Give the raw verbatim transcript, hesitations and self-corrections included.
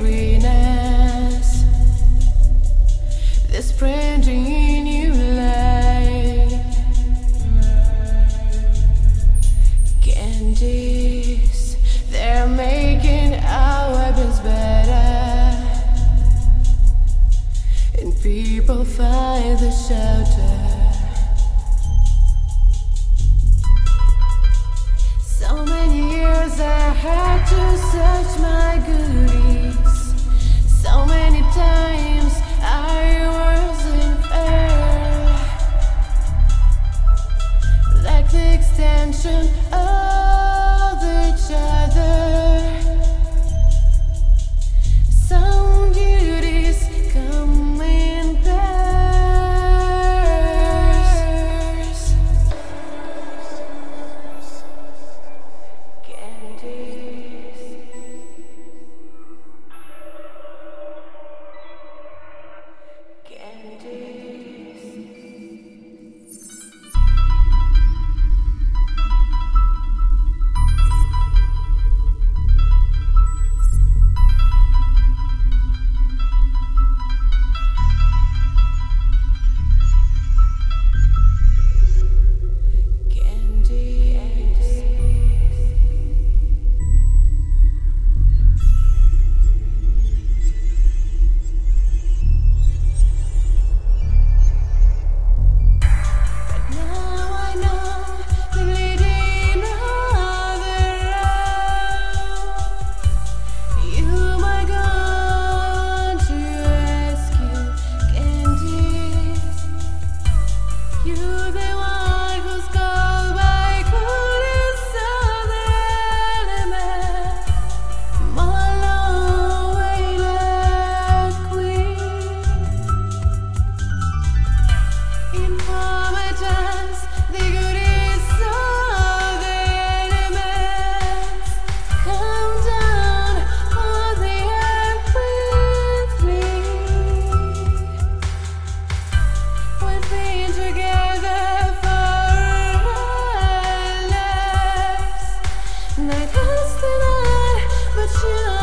freeness, this brand new life. Candies, they're making our weapons better, and people find the shelter. I had to search my goodies. So many times I was in error, like the extension of each other. Some duties come in pairs. But you know